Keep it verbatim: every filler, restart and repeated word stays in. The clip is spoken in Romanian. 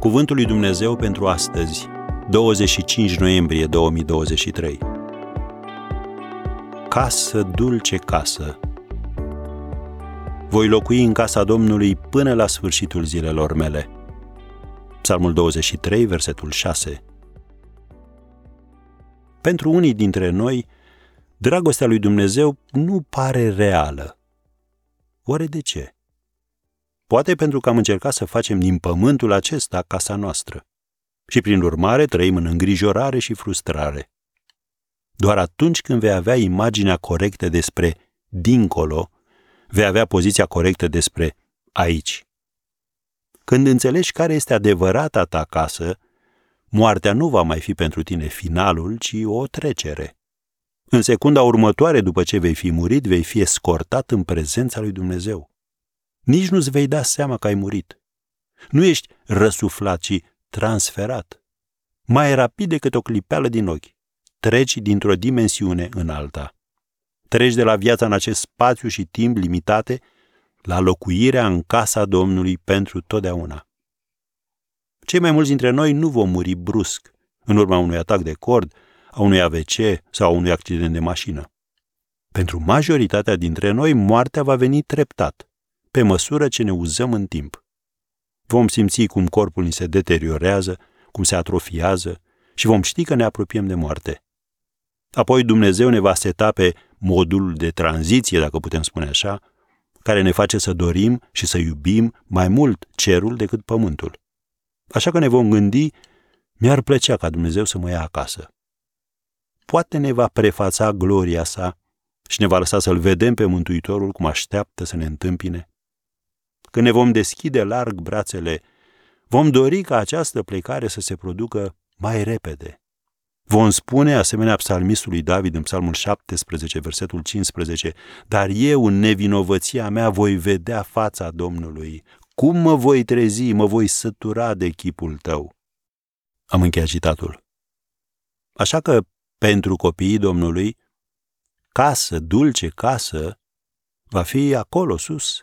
Cuvântul lui Dumnezeu pentru astăzi, douăzeci și cinci noiembrie două mii douăzeci și trei. Casă, dulce casă! Voi locui în casa Domnului până la sfârșitul zilelor mele. Psalmul douăzeci și trei, versetul șase. Pentru unii dintre noi, dragostea lui Dumnezeu nu pare reală. Oare de ce? Poate pentru că am încercat să facem din pământul acesta casa noastră și, prin urmare, trăim în îngrijorare și frustrare. Doar atunci când vei avea imaginea corectă despre dincolo, vei avea poziția corectă despre aici. Când înțelegi care este adevărata ta casă, moartea nu va mai fi pentru tine finalul, ci o trecere. În secunda următoare, după ce vei fi murit, vei fi escortat în prezența lui Dumnezeu. Nici nu-ți vei da seama că ai murit. Nu ești răsuflat, ci transferat. Mai rapid decât o clipeală din ochi, treci dintr-o dimensiune în alta. Treci de la viața în acest spațiu și timp limitate la locuirea în casa Domnului pentru totdeauna. Cei mai mulți dintre noi nu vom muri brusc, în urma unui atac de cord, a unui A V C sau a unui accident de mașină. Pentru majoritatea dintre noi, moartea va veni treptat, pe măsură ce ne uzăm în timp. Vom simți cum corpul ni se deteriorează, cum se atrofiază și vom ști că ne apropiem de moarte. Apoi Dumnezeu ne va seta pe modul de tranziție, dacă putem spune așa, care ne face să dorim și să iubim mai mult cerul decât pământul. Așa că ne vom gândi, mi-ar plăcea ca Dumnezeu să mă ia acasă. Poate ne va prefața gloria sa și ne va lăsa să-L vedem pe Mântuitorul cum așteaptă să ne întâmpine. Când ne vom deschide larg brațele, vom dori ca această plecare să se producă mai repede. Vom spune, asemenea psalmistului David în Psalmul șaptesprezece, versetul cincisprezece, dar eu în nevinovăția mea voi vedea fața Domnului. Cum mă voi trezi, mă voi sătura de chipul tău. Am încheiat citatul. Așa că, pentru copiii Domnului, casă, dulce casă, va fi acolo sus.